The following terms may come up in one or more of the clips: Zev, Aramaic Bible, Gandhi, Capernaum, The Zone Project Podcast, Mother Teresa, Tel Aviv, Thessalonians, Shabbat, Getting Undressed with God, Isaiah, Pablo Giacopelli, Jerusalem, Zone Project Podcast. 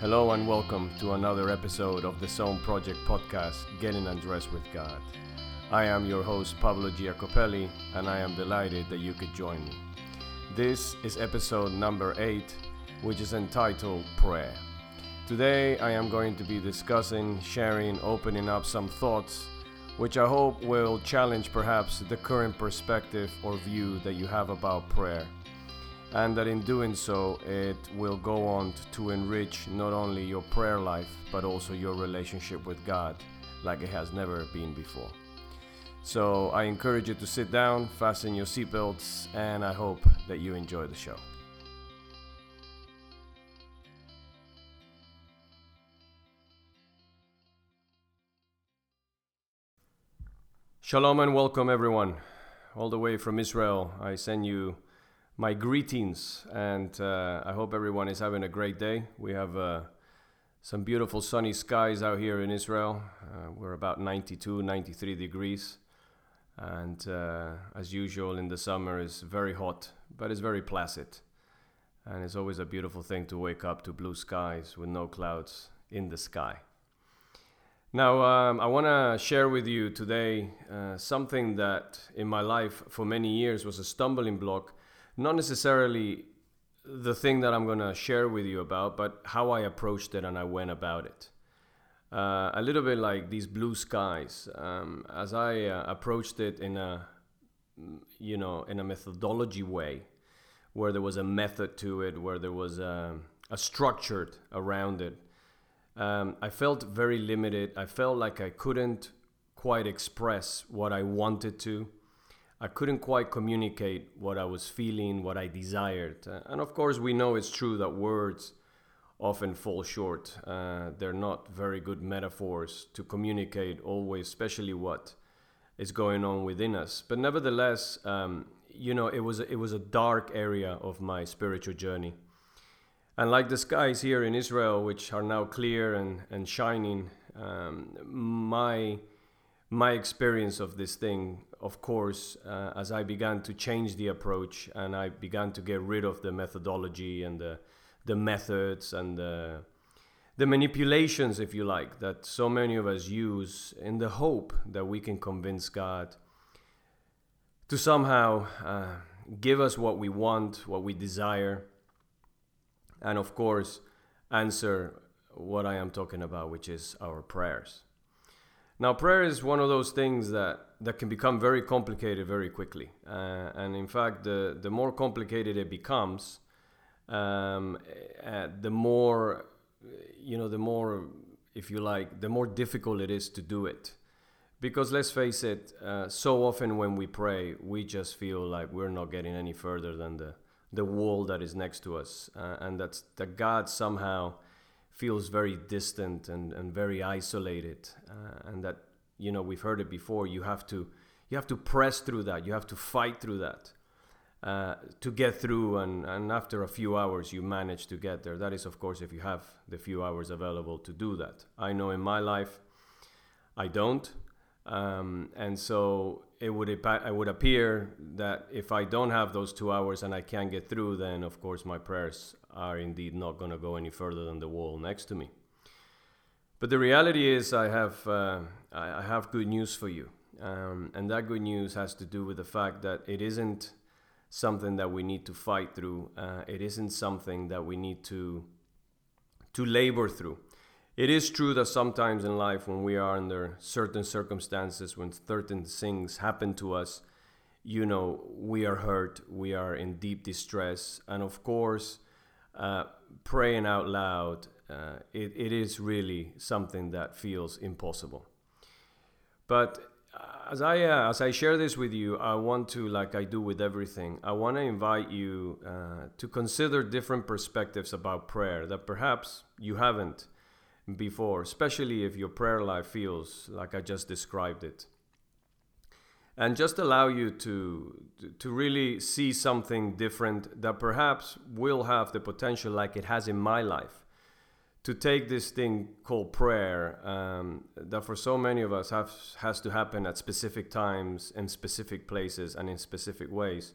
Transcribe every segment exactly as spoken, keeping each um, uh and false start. Hello and welcome to another episode of the Zone Project Podcast, Getting Undressed with God. I am your host, Pablo Giacopelli, and I am delighted that you could join me. This is episode number eight, which is entitled Prayer. Today, I am going to be discussing, sharing, opening up some thoughts, which I hope will challenge perhaps the current perspective or view that you have about prayer. And that in doing so, it will go on to enrich not only your prayer life, but also your relationship with God, like it has never been before. So I encourage you to sit down, fasten your seatbelts, and I hope that you enjoy the show. Shalom and welcome everyone. All the way from Israel, I send you my greetings, and uh, I hope everyone is having a great day. We have uh, some beautiful sunny skies out here in Israel. Uh, we're about ninety-two, ninety-three degrees, and uh, as usual in the summer it's very hot, but it's very placid, and it's always a beautiful thing to wake up to blue skies with no clouds in the sky. Now, um, I want to share with you today uh, something that in my life for many years was a stumbling block. Not necessarily the thing that I'm going to share with you about, but how I approached it and I went about it. Uh, a little bit like these blue skies. Um, as I uh, approached it in a, you know, in a methodology way, where there was a method to it, where there was a, a structure around it, um, I felt very limited. I felt like I couldn't quite express what I wanted to. I couldn't quite communicate what I was feeling, what I desired. Uh, and of course, we know it's true that words often fall short. Uh, they're not very good metaphors to communicate always, especially what is going on within us. But nevertheless, um, you know, it was, it was a dark area of my spiritual journey. And like the skies here in Israel, which are now clear and, and shining, um, my... My experience of this thing, of course, uh, as I began to change the approach and I began to get rid of the methodology and the, the methods and the, the manipulations, if you like, that so many of us use in the hope that we can convince God to somehow uh, give us what we want, what we desire, and of course, answer what I am talking about, which is our prayers. Now, prayer is one of those things that, that can become very complicated very quickly. Uh, and in fact, the, the more complicated it becomes, um, uh, the more, you know, the more, if you like, the more difficult it is to do it. Because let's face it, uh, so often when we pray, we just feel like we're not getting any further than the, the wall that is next to us. Uh, and that's, that God somehow feels very distant and, and very isolated, uh, and that, you know, we've heard it before, you have to you have to press through that, you have to fight through that uh, to get through, and, and after a few hours you manage to get there. That is, of course, if you have the few hours available to do that. I know in my life I don't, um, and so it would, it would appear that if I don't have those two hours and I can't get through, then of course my prayers are indeed not going to go any further than the wall next to me. But the reality is I have uh, I have good news for you. Um, and that good news has to do with the fact that it isn't something that we need to fight through. Uh, it isn't something that we need to to labor through. It is true that sometimes in life when we are under certain circumstances, when certain things happen to us, you know, we are hurt, we are in deep distress. And of course, uh, praying out loud, uh, it, it is really something that feels impossible. But as I, uh, as I share this with you, I want to, like I do with everything, I want to invite you uh, to consider different perspectives about prayer that perhaps you haven't before, especially if your prayer life feels like I just described it. And just allow you to to really see something different that perhaps will have the potential, like it has in my life, to take this thing called prayer, um, that for so many of us have, has to happen at specific times, in specific places, and in specific ways,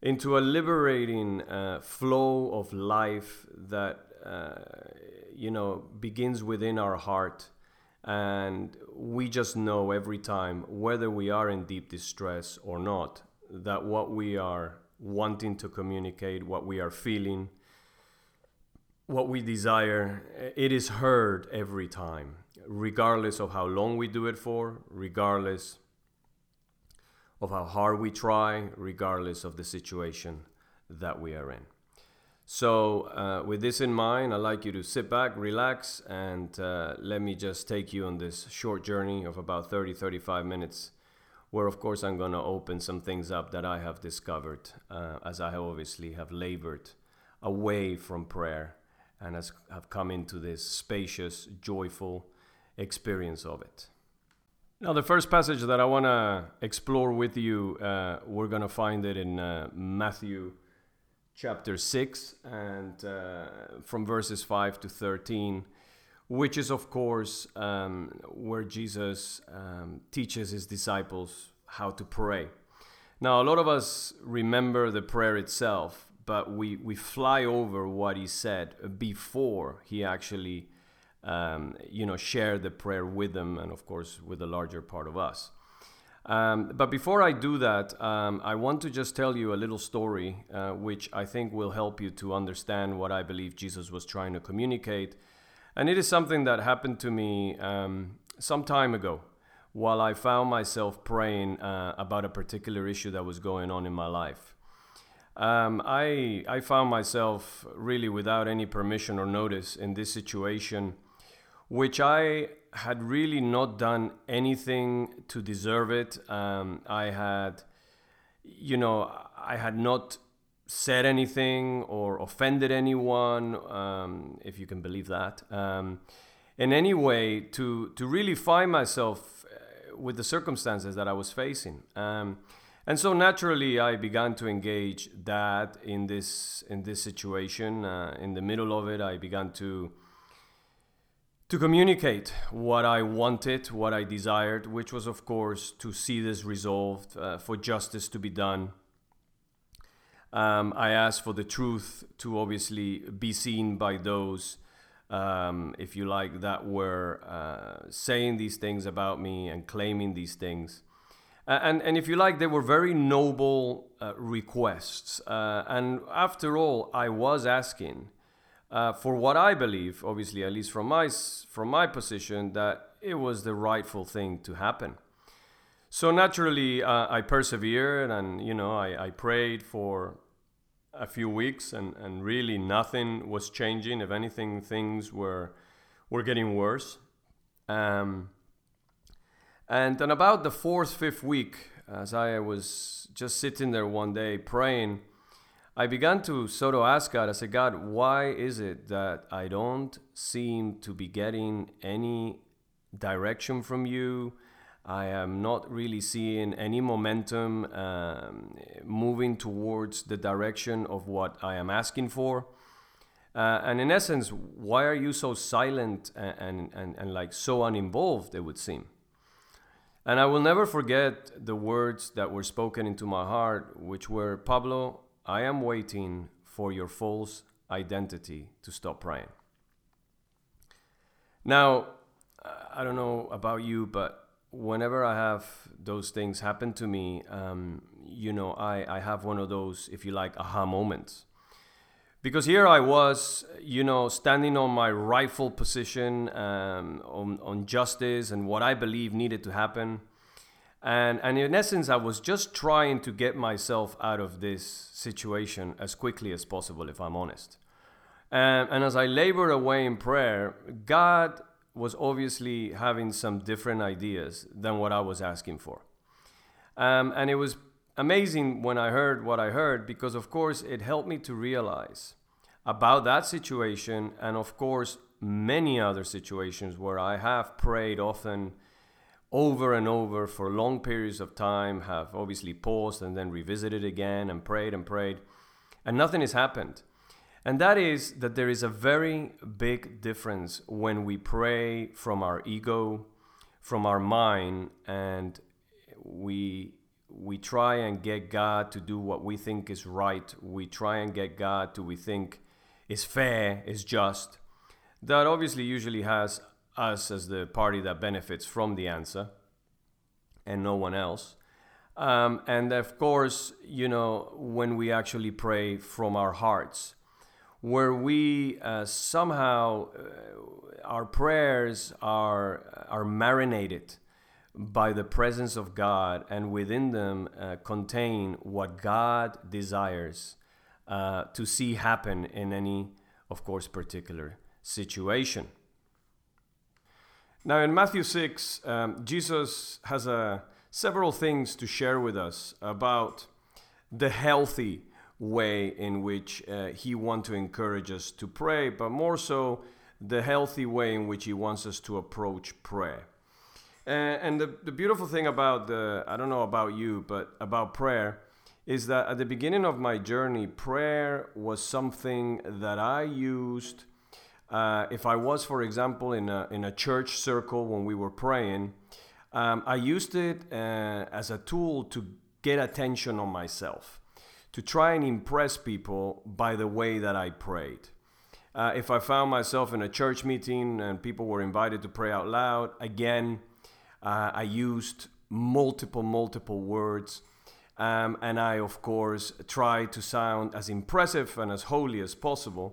into a liberating uh, flow of life that uh, you know, begins within our heart. And we just know every time, whether we are in deep distress or not, that what we are wanting to communicate, what we are feeling, what we desire, it is heard every time, regardless of how long we do it for, regardless of how hard we try, regardless of the situation that we are in. So uh, with this in mind, I'd like you to sit back, relax, and uh, let me just take you on this short journey of about thirty, thirty-five minutes, where of course I'm going to open some things up that I have discovered uh, as I obviously have labored away from prayer and has, have come into this spacious, joyful experience of it. Now, the first passage that I want to explore with you, uh, we're going to find it in uh, Matthew chapter six, and uh, from verses five to thirteen, which is, of course, um, where Jesus um, teaches his disciples how to pray. Now, a lot of us remember the prayer itself, but we, we fly over what he said before he actually, um, you know, shared the prayer with them and, of course, with the larger part of us. Um, but before I do that, um, I want to just tell you a little story, uh, which I think will help you to understand what I believe Jesus was trying to communicate. And it is something that happened to me um, some time ago, while I found myself praying uh, about a particular issue that was going on in my life. Um, I, I found myself really without any permission or notice in this situation, which I had really not done anything to deserve it. Um, I had, you know, I had not said anything or offended anyone, um, if you can believe that. Um, in any way, to to really find myself with the circumstances that I was facing. Um, and so naturally, I began to engage that in this in this situation. Uh, in the middle of it, I began to to communicate what I wanted, what I desired, which was, of course, to see this resolved, uh, for justice to be done. Um, I asked for the truth to obviously be seen by those, um, if you like, that were uh, saying these things about me and claiming these things. And, and if you like, they were very noble uh, requests. Uh, and after all, I was asking Uh, for what I believe, obviously, at least from my from my position, that it was the rightful thing to happen. So naturally, uh, I persevered, and you know, I, I prayed for a few weeks, and, and really nothing was changing. If anything, things were were getting worse. Um, and then about the fourth, fifth week, as I was just sitting there one day praying, I began to sort of ask God. I said, God, why is it that I don't seem to be getting any direction from you? I am not really seeing any momentum um, moving towards the direction of what I am asking for. Uh, and in essence, why are you so silent and, and, and, and like so uninvolved, it would seem? And I will never forget the words that were spoken into my heart, which were, Pablo, I am waiting for your false identity to stop praying. Now, I don't know about you, but whenever I have those things happen to me, um, you know, I, I have one of those, if you like, aha moments. Because here I was, you know, standing on my rightful position, um, on, on justice and what I believe needed to happen. And, and in essence, I was just trying to get myself out of this situation as quickly as possible, if I'm honest. And, and as I labored away in prayer, God was obviously having some different ideas than what I was asking for. Um, and it was amazing when I heard what I heard, because, of course, it helped me to realize about that situation and, of course, many other situations where I have prayed often over and over for long periods of time, have obviously paused and then revisited again and prayed and prayed, and nothing has happened. And that is that there is a very big difference when we pray from our ego, from our mind, and we we try and get God to do what we think is right. We try and get God to we think is fair, is just, that obviously usually has us as the party that benefits from the answer and no one else. Um, and of course, you know, when we actually pray from our hearts, where we uh, somehow, uh, our prayers are, are marinated by the presence of God, and within them uh, contain what God desires uh, to see happen in any, of course, particular situation. Now in Matthew six, um, Jesus has uh, several things to share with us about the healthy way in which uh, he wants to encourage us to pray, but more so the healthy way in which he wants us to approach prayer. And the, the beautiful thing about the, I don't know about you, but about prayer, is that at the beginning of my journey, prayer was something that I used. Uh, if I was, for example, in a, in a church circle when we were praying, um, I used it uh, as a tool to get attention on myself, to try and impress people by the way that I prayed. Uh, if I found myself in a church meeting and people were invited to pray out loud, again, Uh, I used multiple, multiple words, um, and I, of course, tried to sound as impressive and as holy as possible,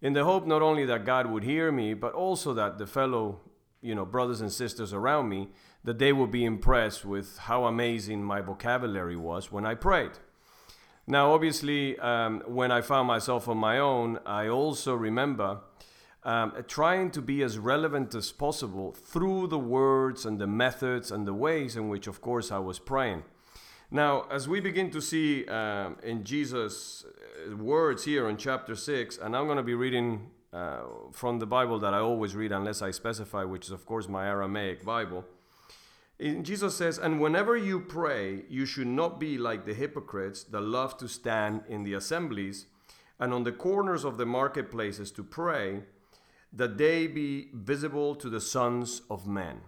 in the hope not only that God would hear me, but also that the fellow, you know, brothers and sisters around me, that they would be impressed with how amazing my vocabulary was when I prayed. Now, obviously, um, when I found myself on my own, I also remember Um, trying to be as relevant as possible through the words and the methods and the ways in which, of course, I was praying. Now, as we begin to see um, in Jesus' words here in chapter six, and I'm going to be reading uh, from the Bible that I always read unless I specify, which is, of course, my Aramaic Bible. Jesus says, "And whenever you pray, you should not be like the hypocrites that love to stand in the assemblies and on the corners of the marketplaces to pray, that they be visible to the sons of men.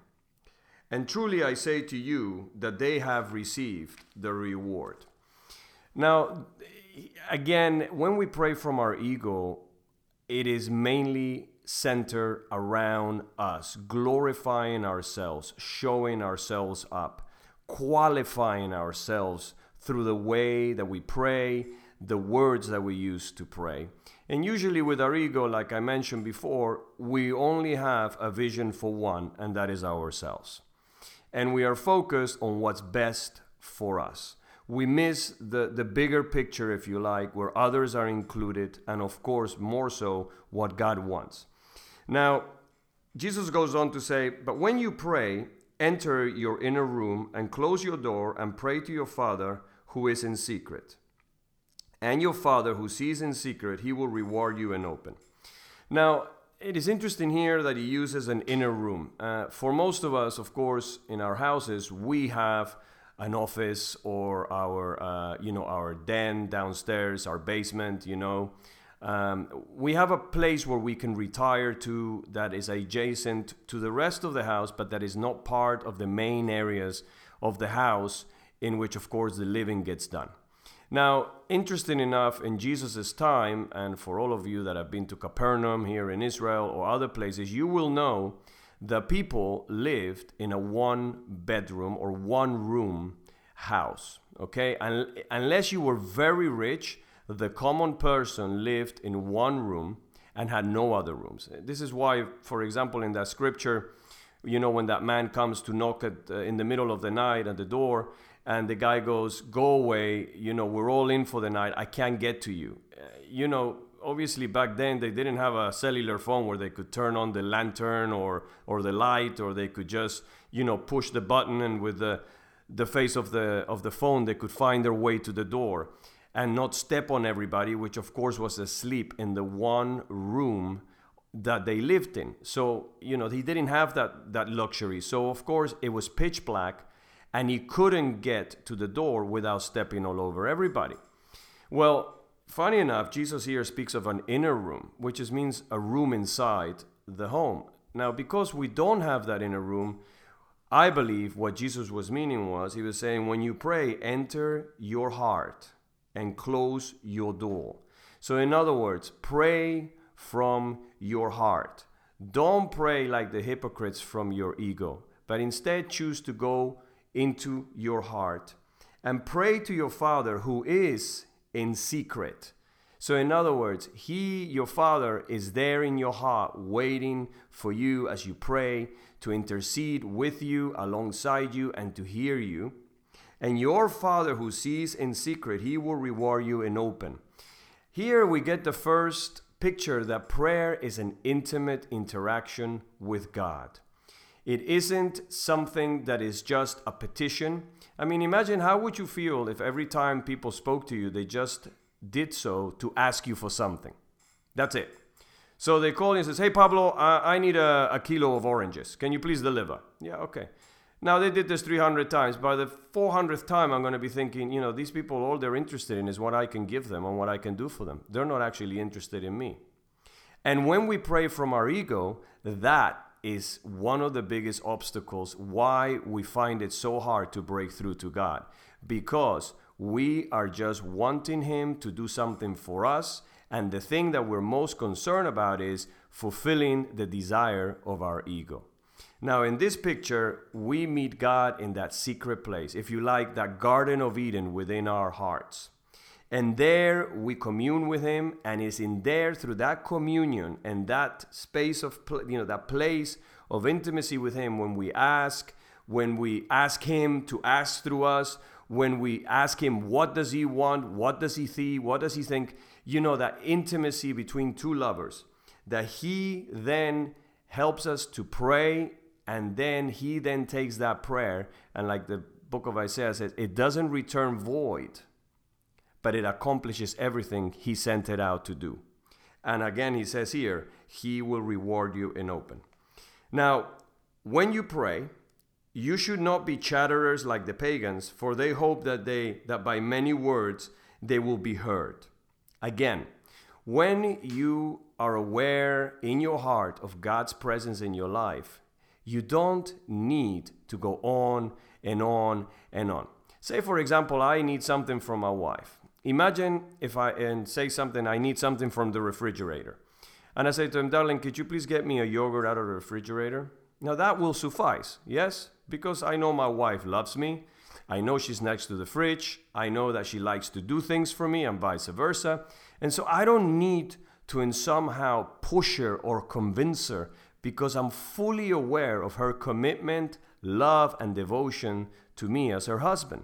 And truly I say to you that they have received the reward." Now, again, when we pray from our ego, it is mainly centered around us, glorifying ourselves, showing ourselves up, qualifying ourselves through the way that we pray, the words that we use to pray. And usually with our ego, like I mentioned before, we only have a vision for one, and that is ourselves. And we are focused on what's best for us. We miss the, the bigger picture, if you like, where others are included, and of course, more so, what God wants. Now, Jesus goes on to say, "But when you pray, enter your inner room and close your door and pray to your Father who is in secret. And your Father who sees in secret, he will reward you in open." Now, it is interesting here that he uses an inner room. Uh, for most of us, of course, in our houses, we have an office or our, uh, you know, our den downstairs, our basement, you know. Um, we have a place where we can retire to that is adjacent to the rest of the house, but that is not part of the main areas of the house in which, of course, the living gets done. Now, interesting enough, in Jesus' time, and for all of you that have been to Capernaum here in Israel or other places, you will know that people lived in a one-bedroom or one-room house, okay? Un- unless you were very rich, the common person lived in one room and had no other rooms. This is why, for example, in that scripture, you know, when that man comes to knock at, uh, in the middle of the night at the door, and the guy goes, "Go away, you know, we're all in for the night, I can't get to you." Uh, you know, obviously back then they didn't have a cellular phone where they could turn on the lantern or or the light, or they could just, you know, push the button and with the the face of the of the phone they could find their way to the door and not step on everybody, which of course was asleep in the one room that they lived in. So, you know, he didn't have that that luxury. So of course it was pitch black, and he couldn't get to the door without stepping all over everybody. Well, funny enough, Jesus here speaks of an inner room, which is, means a room inside the home. Now, because we don't have that inner room, I believe what Jesus was meaning was, he was saying, when you pray, enter your heart and close your door. So in other words, pray from your heart. Don't pray like the hypocrites from your ego, but instead choose to go into your heart and pray to your Father who is in secret. So in other words, He, your Father, is there in your heart waiting for you as you pray, to intercede with you, alongside you, and to hear you. And your Father who sees in secret, He will reward you in open. Here we get the first picture that prayer is an intimate interaction with God. It isn't something that is just a petition. I mean, imagine how would you feel if every time people spoke to you, they just did so to ask you for something. That's it. So they call you and says, hey, Pablo, I, I need a, a kilo of oranges. Can you please deliver? Yeah, okay. Now, they did this three hundred times. By the four hundredth time, I'm going to be thinking, you know, these people, all they're interested in is what I can give them and what I can do for them. They're not actually interested in me. And when we pray from our ego, that is one of the biggest obstacles why we find it so hard to break through to God. Because we are just wanting Him to do something for us. And the thing that we're most concerned about is fulfilling the desire of our ego. Now, in this picture, we meet God in that secret place, if you like, that Garden of Eden within our hearts. And there we commune with Him, and it's in there, through that communion and that space of, you know, that place of intimacy with Him, when we ask, when we ask Him to ask through us, when we ask Him, what does He want? What does He see? What does He think? You know, that intimacy between two lovers, that He then helps us to pray. And then He then takes that prayer, and like the book of Isaiah says, it doesn't return void, but it accomplishes everything He sent it out to do. And again, He says here, He will reward you in open. Now, when you pray, you should not be chatterers like the pagans, for they hope that they that by many words they will be heard. Again, when you are aware in your heart of God's presence in your life, you don't need to go on and on and on. Say, for example, I need something from my wife. Imagine if I and say something, I need something from the refrigerator. And I say to him, darling, could you please get me a yogurt out of the refrigerator? Now that will suffice, yes? Because I know my wife loves me. I know she's next to the fridge. I know that she likes to do things for me and vice versa. And so I don't need to in somehow push her or convince her, because I'm fully aware of her commitment, love, and devotion to me as her husband.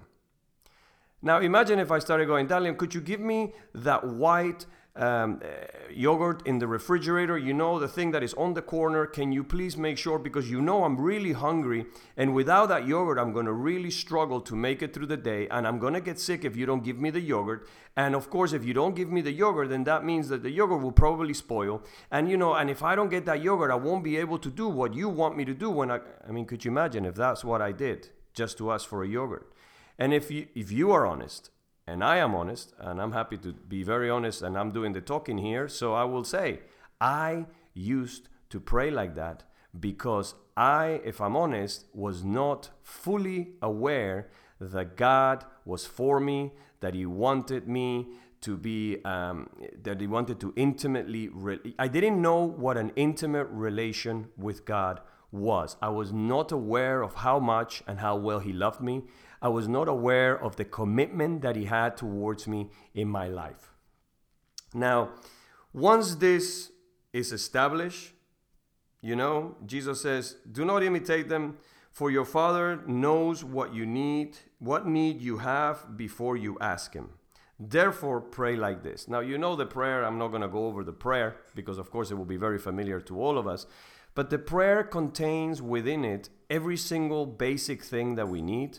Now imagine if I started going, darling, could you give me that white um, uh, yogurt in the refrigerator? You know, the thing that is on the corner. Can you please make sure? Because you know I'm really hungry, and without that yogurt, I'm going to really struggle to make it through the day, and I'm going to get sick if you don't give me the yogurt. And of course, if you don't give me the yogurt, then that means that the yogurt will probably spoil. And you know, and if I don't get that yogurt, I won't be able to do what you want me to do. When I, I mean, could you imagine if that's what I did, just to ask for a yogurt? And if you, if you are honest, and I am honest, and I'm happy to be very honest, and I'm doing the talking here, so I will say, I used to pray like that because I, if I'm honest, was not fully aware that God was for me, that He wanted me to be, um, that He wanted to intimately, re- I didn't know what an intimate relation with God was. I was not aware of how much and how well He loved me. I was not aware of the commitment that He had towards me in my life. Now, once this is established, you know, Jesus says, do not imitate them, for your Father knows what you need, what need you have before you ask Him. Therefore, pray like this. Now, you know the prayer. I'm not going to go over the prayer because, of course, it will be very familiar to all of us. But the prayer contains within it every single basic thing that we need,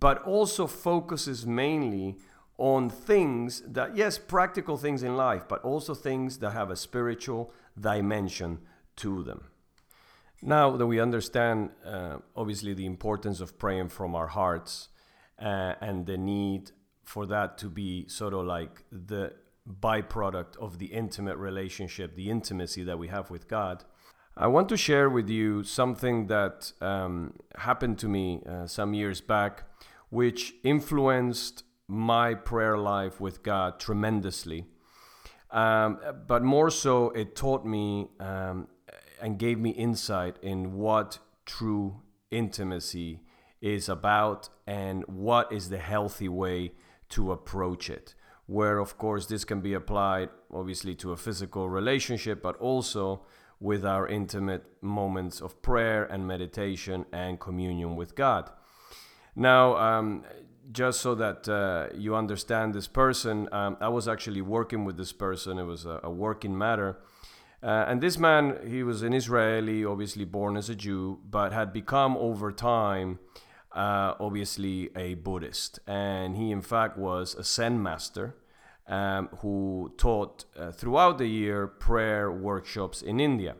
but also focuses mainly on things that, yes, practical things in life, but also things that have a spiritual dimension to them. Now that we understand, uh, obviously, the importance of praying from our hearts uh, and the need for that to be sort of like the byproduct of the intimate relationship, the intimacy that we have with God, I want to share with you something that um, happened to me uh, some years back, which influenced my prayer life with God tremendously. Um, but more so, it taught me um, and gave me insight in what true intimacy is about and what is the healthy way to approach it. Where, of course, this can be applied, obviously, to a physical relationship, but also with our intimate moments of prayer and meditation and communion with God. Now, um, just so that uh, you understand this person, um, I was actually working with this person. It was a, a working matter. Uh, and this man, he was an Israeli, obviously born as a Jew, but had become over time, uh, obviously, a Buddhist. And he, in fact, was a Zen master um, who taught uh, throughout the year prayer workshops in India.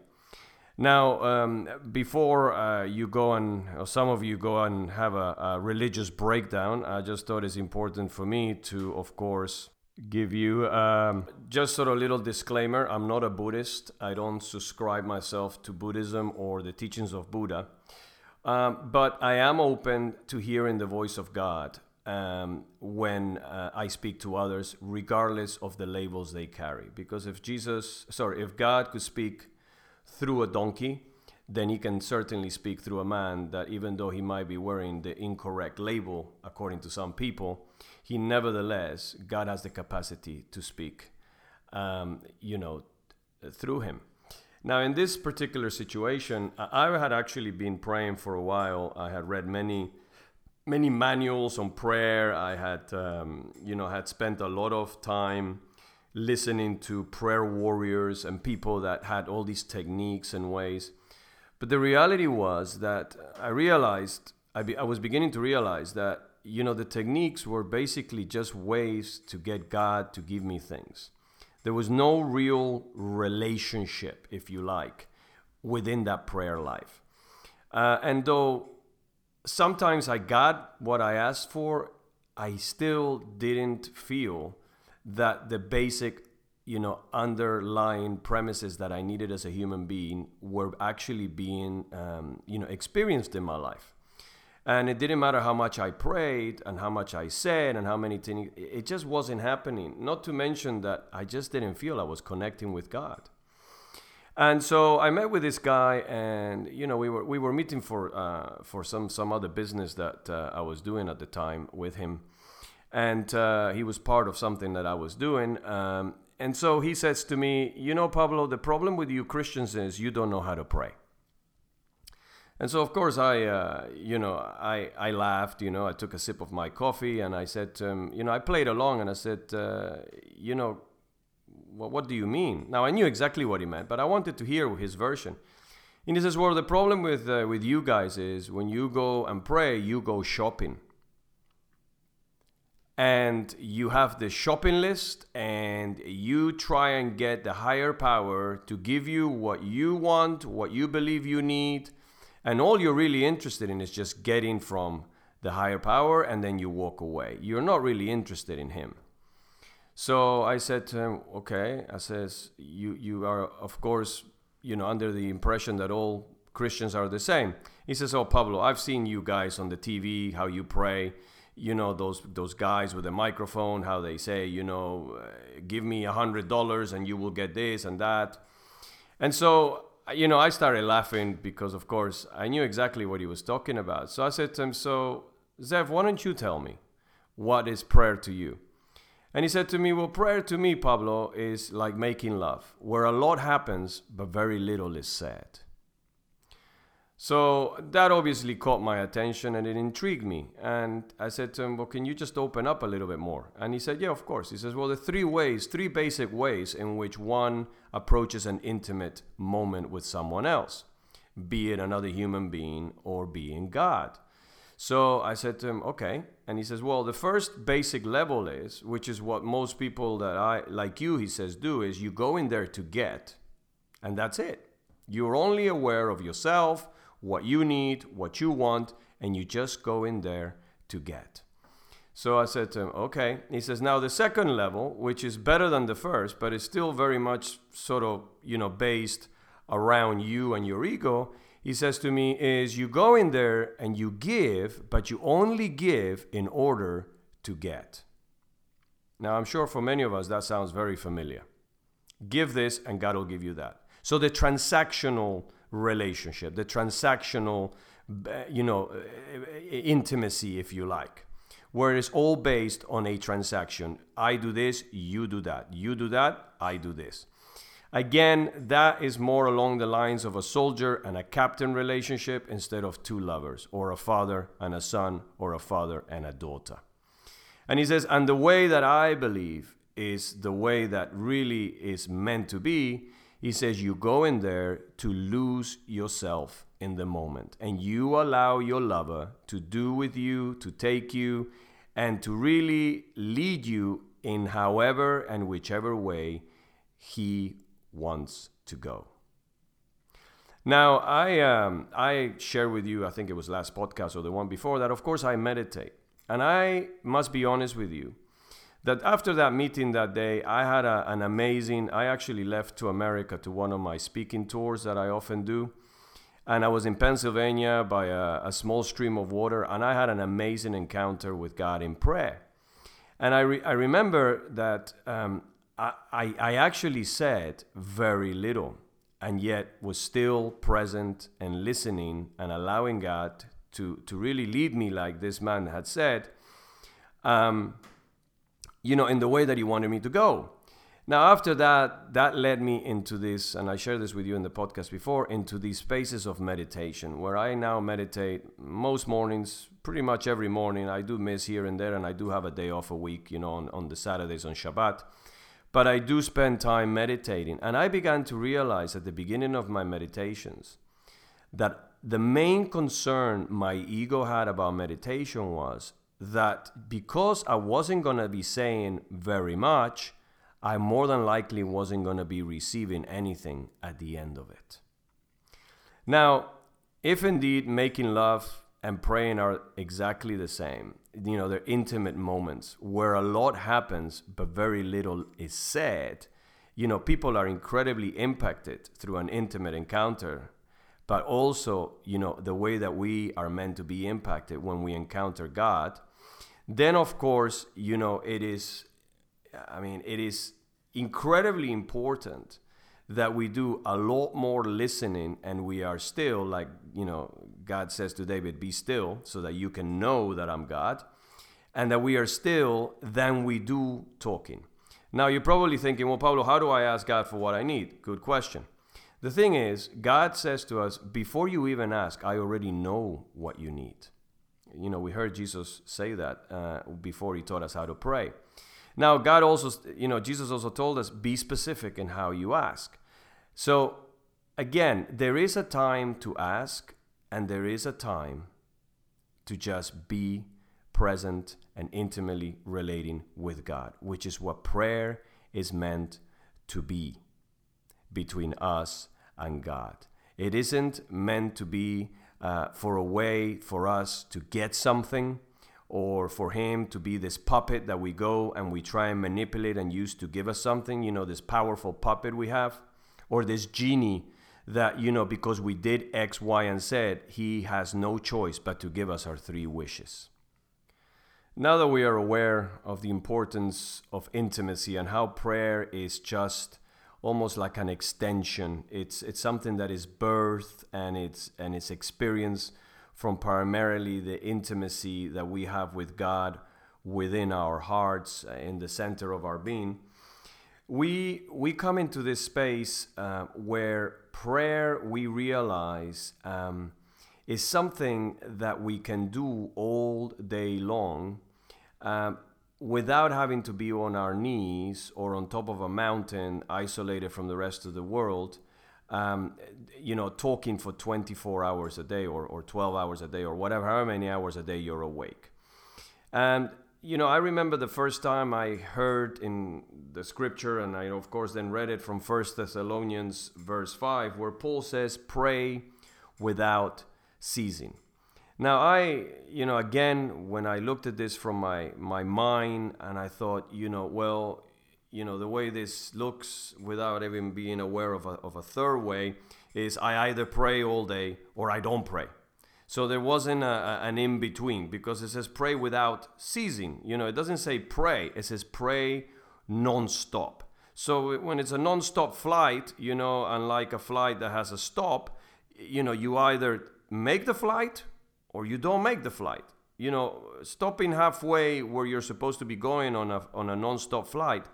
Now, um, before uh, you go and, or some of you go and have a, a religious breakdown, I just thought it's important for me to, of course, give you um, just sort of a little disclaimer. I'm not a Buddhist. I don't subscribe myself to Buddhism or the teachings of Buddha. Um, but I am open to hearing the voice of God um, when uh, I speak to others, regardless of the labels they carry. Because if Jesus, sorry, if God could speak through a donkey, then he can certainly speak through a man that, even though he might be wearing the incorrect label, according to some people, he nevertheless, God has the capacity to speak, um, you know, through him. Now, in this particular situation, I had actually been praying for a while. I had read many, many manuals on prayer. I had, um, you know, had spent a lot of time listening to prayer warriors and people that had all these techniques and ways. But the reality was that I realized, I, be, I was beginning to realize that, you know, the techniques were basically just ways to get God to give me things. There was no real relationship, if you like, within that prayer life. Uh, and though sometimes I got what I asked for, I still didn't feel that the basic, you know, underlying premises that I needed as a human being were actually being, um, you know, experienced in my life. And it didn't matter how much I prayed and how much I said and how many things, it just wasn't happening. Not to mention that I just didn't feel I was connecting with God. And so I met with this guy, and, you know, we were we were meeting for uh, for some some other business that uh, I was doing at the time with him. And uh, he was part of something that I was doing. Um, and so he says to me, you know, Pablo, the problem with you Christians is you don't know how to pray. And so, of course, I, uh, you know, I, I laughed, you know, I took a sip of my coffee and I said to him, you know, I played along and I said, uh, you know, well, what do you mean? Now, I knew exactly what he meant, but I wanted to hear his version. And he says, well, the problem with uh, with you guys is when you go and pray, you go shopping. And you have the shopping list, and you try and get the higher power to give you what you want, what you believe you need, and all you're really interested in is just getting from the higher power, and then you walk away. You're not really interested in him. So I said to him, okay, I says, you you are, of course, you know, under the impression that all Christians are the same. He says, oh, Pablo, I've seen you guys on the T V, how you pray. You know, those those guys with a microphone, how they say, you know, uh, give me one hundred dollars and you will get this and that. And so, you know, I started laughing because, of course, I knew exactly what he was talking about. So I said to him, so, Zev, why don't you tell me what is prayer to you? And he said to me, well, prayer to me, Pablo, is like making love, where a lot happens, but very little is said. So that obviously caught my attention and it intrigued me. And I said to him, well, can you just open up a little bit more? And he said, yeah, of course. He says, well, the three ways, three basic ways in which one approaches an intimate moment with someone else, be it another human being or being God. So I said to him, okay. And he says, well, the first basic level is, which is what most people that I, like you, he says, do is you go in there to get, and that's it. You're only aware of yourself, what you need, what you want, and you just go in there to get. So I said to him, okay. He says, now the second level, which is better than the first, but it's still very much sort of, you know, based around you and your ego, he says to me, is you go in there and you give, but you only give in order to get. Now, I'm sure for many of us that sounds very familiar. Give this and God will give you that. So the transactional relationship, the transactional, you know, intimacy, if you like, where it's all based on a transaction. I do this, you do that. You do that, I do this. Again, that is more along the lines of a soldier and a captain relationship instead of two lovers, or a father and a son, or a father and a daughter. And he says, and the way that I believe is the way that really is meant to be. He says, you go in there to lose yourself in the moment, and you allow your lover to do with you, to take you, and to really lead you in however and whichever way he wants to go. Now, I um, I share with you, I think it was last podcast or the one before that, of course, I meditate. And I must be honest with you, that after that meeting that day, I had a, an amazing, I actually left to America to one of my speaking tours that I often do. And I was in Pennsylvania by a, a small stream of water, and I had an amazing encounter with God in prayer. And I, re, I remember that um, I, I, I actually said very little, and yet was still present and listening and allowing God to, to really lead me like this man had said. Um, you know, in the way that he wanted me to go. Now, after that, that led me into this, and I shared this with you in the podcast before, into these spaces of meditation, where I now meditate most mornings, pretty much every morning. I do miss here and there, and I do have a day off a week, you know, on, on the Saturdays, on Shabbat. But I do spend time meditating. And I began to realize at the beginning of my meditations that the main concern my ego had about meditation was that because I wasn't going to be saying very much, I more than likely wasn't going to be receiving anything at the end of it. Now, if indeed making love and praying are exactly the same, you know, they're intimate moments where a lot happens, but very little is said, you know, people are incredibly impacted through an intimate encounter. But also, you know, the way that we are meant to be impacted when we encounter God, then, of course, you know, it is, I mean, it is incredibly important that we do a lot more listening, and we are still, like, you know, God says to David, be still so that you can know that I'm God, and that we are still than we do talking. Now, you're probably thinking, well, Pablo, how do I ask God for what I need? Good question. The thing is, God says to us, before you even ask, I already know what you need. You know, we heard Jesus say that uh, before he taught us how to pray. Now, God also, you know, Jesus also told us, be specific in how you ask. So, again, there is a time to ask, and there is a time to just be present and intimately relating with God, which is what prayer is meant to be between us and God. It isn't meant to be uh, for a way for us to get something, or for him to be this puppet that we go and we try and manipulate and use to give us something, you know, this powerful puppet we have, or this genie that, you know, because we did X, Y, and Z, he has no choice but to give us our three wishes. Now that we are aware of the importance of intimacy and how prayer is just almost like an extension. It's it's something that is birthed and it's and it's experienced from primarily the intimacy that we have with God within our hearts, in the center of our being. We we come into this space uh, where prayer, we realize, um, is something that we can do all day long, Um, without having to be on our knees or on top of a mountain, isolated from the rest of the world, um, you know, talking for twenty-four hours a day or, or twelve hours a day or whatever, however many hours a day you're awake. And, you know, I remember the first time I heard in the scripture, and I, of course, then read it from First Thessalonians verse five, where Paul says, pray without ceasing. Now, I, you know, again, when I looked at this from my, my mind, and I thought, you know, well, you know, the way this looks without even being aware of a, of a third way is I either pray all day or I don't pray. So there wasn't a, a, an in-between, because it says pray without ceasing. You know, it doesn't say pray. It says pray non-stop. So when it's a non-stop flight, you know, unlike a flight that has a stop, you know, you either make the flight or you don't make the flight. You know, stopping halfway where you're supposed to be going on a on a non-stop flight,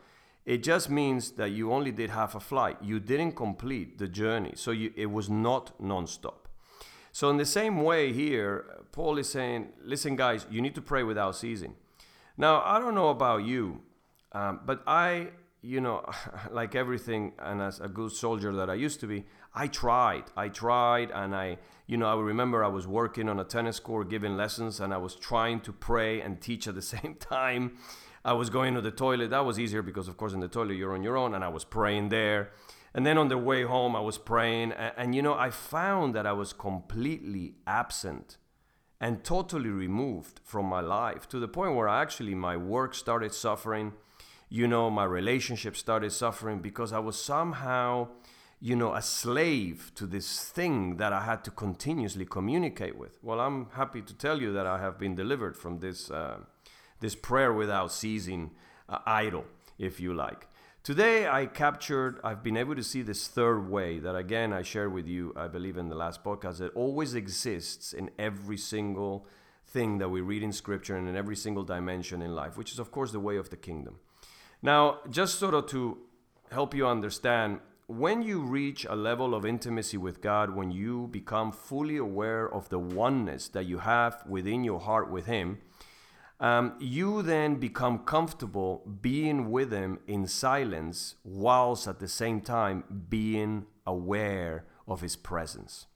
it just means that you only did half a flight. You didn't complete the journey. So you, it was not non-stop. So in the same way here, Paul is saying, listen, guys, you need to pray without ceasing. Now, I don't know about you, um, but I, you know, like everything, and as a good soldier that I used to be, I tried. I tried, and I, you know, I remember I was working on a tennis court giving lessons, and I was trying to pray and teach at the same time. I was going to the toilet. That was easier because, of course, in the toilet, you're on your own, and I was praying there. And then on the way home, I was praying, and, and you know, I found that I was completely absent and totally removed from my life, to the point where actually my work started suffering, you know, my relationship started suffering, because I was somehow, you know, a slave to this thing that I had to continuously communicate with. Well, I'm happy to tell you that I have been delivered from this, uh, this prayer without ceasing uh, idol, if you like. Today, I captured, I've been able to see this third way that, again, I shared with you, I believe, in the last podcast, that always exists in every single thing that we read in Scripture and in every single dimension in life, which is, of course, the way of the kingdom. Now, just sort of to help you understand, when you reach a level of intimacy with God, when you become fully aware of the oneness that you have within your heart with Him, Um, you then become comfortable being with Him in silence, whilst at the same time being aware of His presence.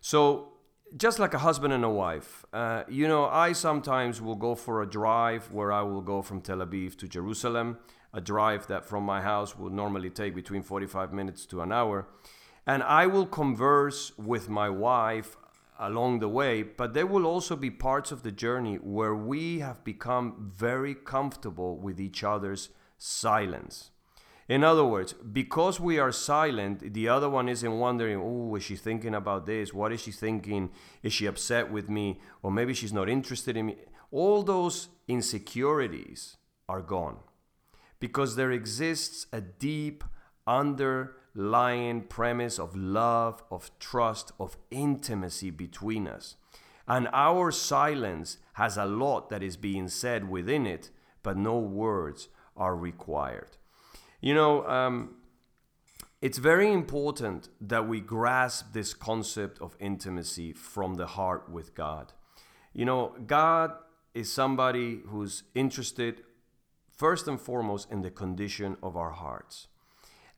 So just like a husband and a wife, uh, you know, I sometimes will go for a drive where I will go from Tel Aviv to Jerusalem, a drive that from my house will normally take between forty-five minutes to an hour. And I will converse with my wife along the way, but there will also be parts of the journey where we have become very comfortable with each other's silence. In other words, because we are silent, the other one isn't wondering, oh, is she thinking about this? What is she thinking? Is she upset with me? Or maybe she's not interested in me. All those insecurities are gone, because there exists a deep under lying premise of love, of trust, of intimacy between us. And our silence has a lot that is being said within it, but no words are required. You know, um, it's very important that we grasp this concept of intimacy from the heart with God. You know, God is somebody who's interested first and foremost in the condition of our hearts.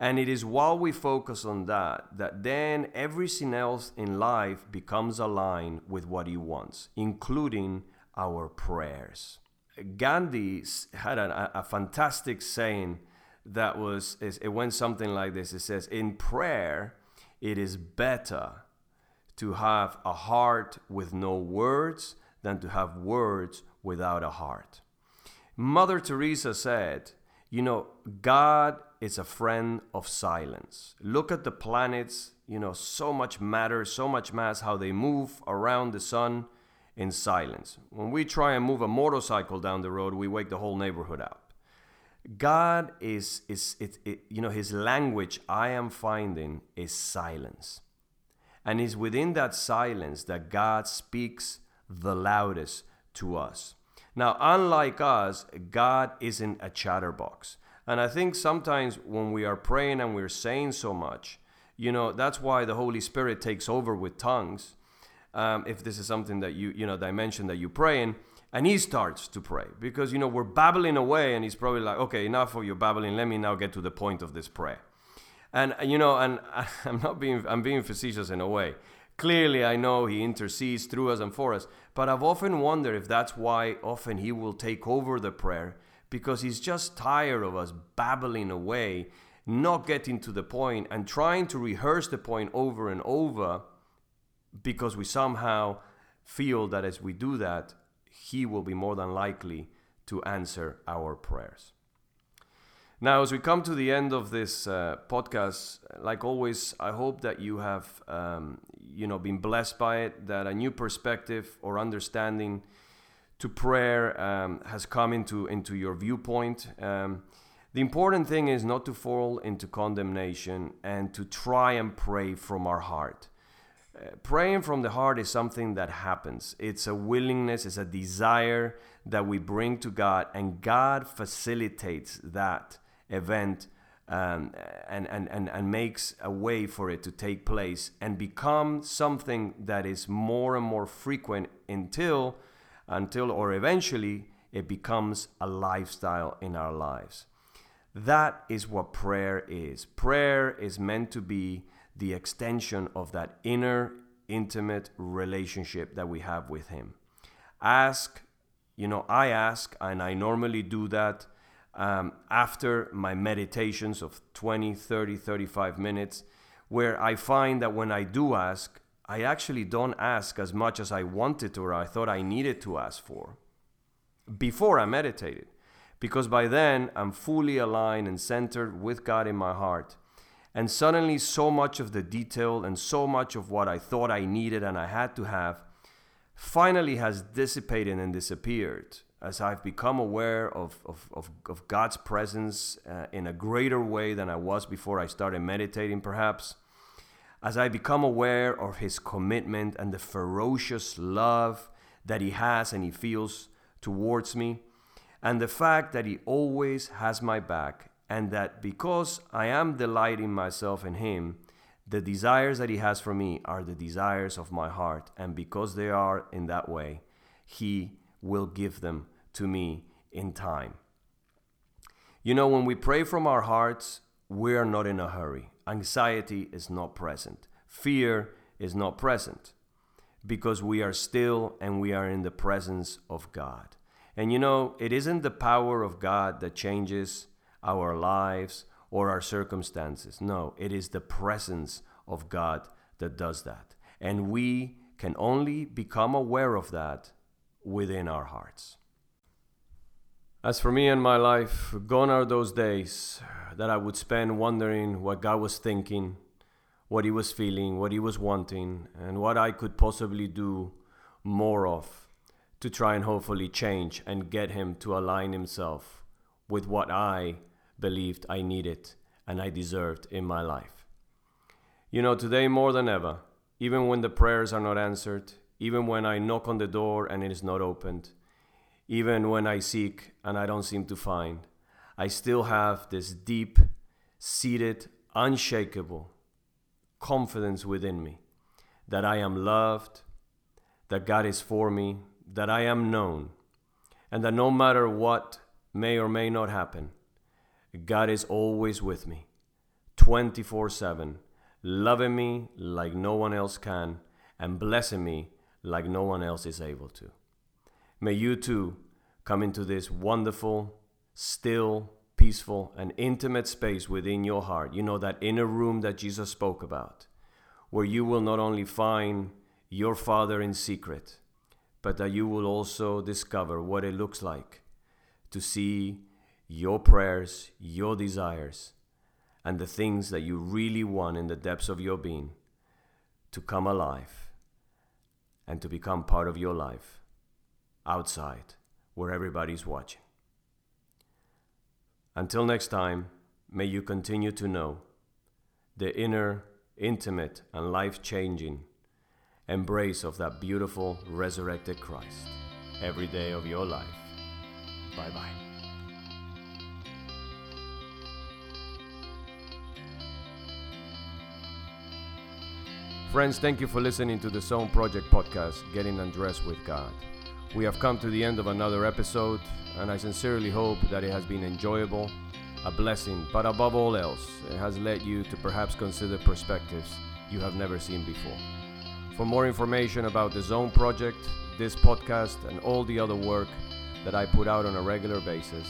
And it is while we focus on that, that then everything else in life becomes aligned with what He wants, including our prayers. Gandhi had a, a fantastic saying that was, it went something like this. It says, in prayer, it is better to have a heart with no words than to have words without a heart. Mother Teresa said, you know, God is a friend of silence. Look at the planets, you know, so much matter, so much mass, how they move around the sun in silence. When we try and move a motorcycle down the road, we wake the whole neighborhood up. God is, is it, it, you know, His language, I am finding, is silence. And it's within that silence that God speaks the loudest to us. Now, unlike us, God isn't a chatterbox. And I think sometimes when we are praying and we're saying so much, you know, that's why the Holy Spirit takes over with tongues. Um, if this is something that you, you know, dimension that you pray in, and He starts to pray because, you know, we're babbling away and He's probably like, okay, enough of your babbling. Let me now get to the point of this prayer. And, you know, and I'm not being, I'm being facetious in a way. Clearly, I know He intercedes through us and for us, but I've often wondered if that's why often He will take over the prayer, because He's just tired of us babbling away, not getting to the point and trying to rehearse the point over and over, because we somehow feel that as we do that, He will be more than likely to answer our prayers. Now, as we come to the end of this uh, podcast, like always, I hope that you have, um, you know, been blessed by it, that a new perspective or understanding to prayer um, has come into, into your viewpoint. Um, The important thing is not to fall into condemnation and to try and pray from our heart. Uh, praying from the heart is something that happens. It's a willingness, it's a desire that we bring to God, and God facilitates that event um, and, and, and, and makes a way for it to take place and become something that is more and more frequent until, until or eventually it becomes a lifestyle in our lives. That is what prayer is. Prayer is meant to be the extension of that inner, intimate relationship that we have with Him. Ask, you know, I ask, and I normally do that um, after my meditations of twenty, thirty, thirty-five minutes, where I find that when I do ask, I actually don't ask as much as I wanted to or I thought I needed to ask for before I meditated. Because by then, I'm fully aligned and centered with God in my heart. And suddenly, so much of the detail and so much of what I thought I needed and I had to have finally has dissipated and disappeared as I've become aware of, of, of, of God's presence uh, in a greater way than I was before I started meditating, perhaps. As I become aware of His commitment and the ferocious love that He has and He feels towards me. And the fact that He always has my back, and that because I am delighting myself in Him, the desires that He has for me are the desires of my heart. And because they are in that way, He will give them to me in time. You know, when we pray from our hearts, we are not in a hurry. Anxiety is not present. Fear is not present because we are still and we are in the presence of God. And you know, it isn't the power of God that changes our lives or our circumstances. No, it is the presence of God that does that. And we can only become aware of that within our hearts. As for me and my life, gone are those days that I would spend wondering what God was thinking, what He was feeling, what He was wanting, and what I could possibly do more of, to try and hopefully change and get Him to align Himself with what I believed I needed and I deserved in my life. You know, today more than ever, even when the prayers are not answered, even when I knock on the door and it is not opened, even when I seek and I don't seem to find, I still have this deep-seated, unshakable confidence within me that I am loved, that God is for me, that I am known, and that no matter what may or may not happen, God is always with me, twenty-four seven, loving me like no one else can, and blessing me like no one else is able to. May you too come into this wonderful, still, peaceful, and intimate space within your heart. You know, that inner room that Jesus spoke about, where you will not only find your Father in secret, but that you will also discover what it looks like to see your prayers, your desires, and the things that you really want in the depths of your being to come alive and to become part of your life outside where everybody's watching. Until next time, may you continue to know the inner, intimate, and life-changing embrace of that beautiful resurrected Christ every day of your life. Bye-bye. Friends, thank you for listening to the Zone Project podcast, Getting Undressed with God. We have come to the end of another episode, and I sincerely hope that it has been enjoyable, a blessing, but above all else, it has led you to perhaps consider perspectives you have never seen before. For more information about the Zone Project, this podcast, and all the other work that I put out on a regular basis,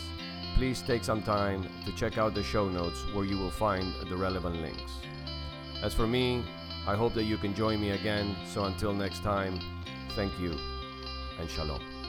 please take some time to check out the show notes where you will find the relevant links. As for me, I hope that you can join me again. So until next time, thank you and shalom.